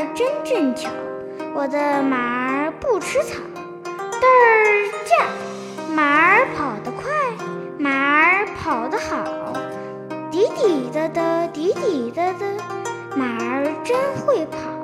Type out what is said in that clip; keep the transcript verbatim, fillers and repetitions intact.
儿真正巧，我的马儿不吃草。嘚儿驾，马儿跑得快，马儿跑得好。滴滴答答，滴滴答答，马儿真会跑。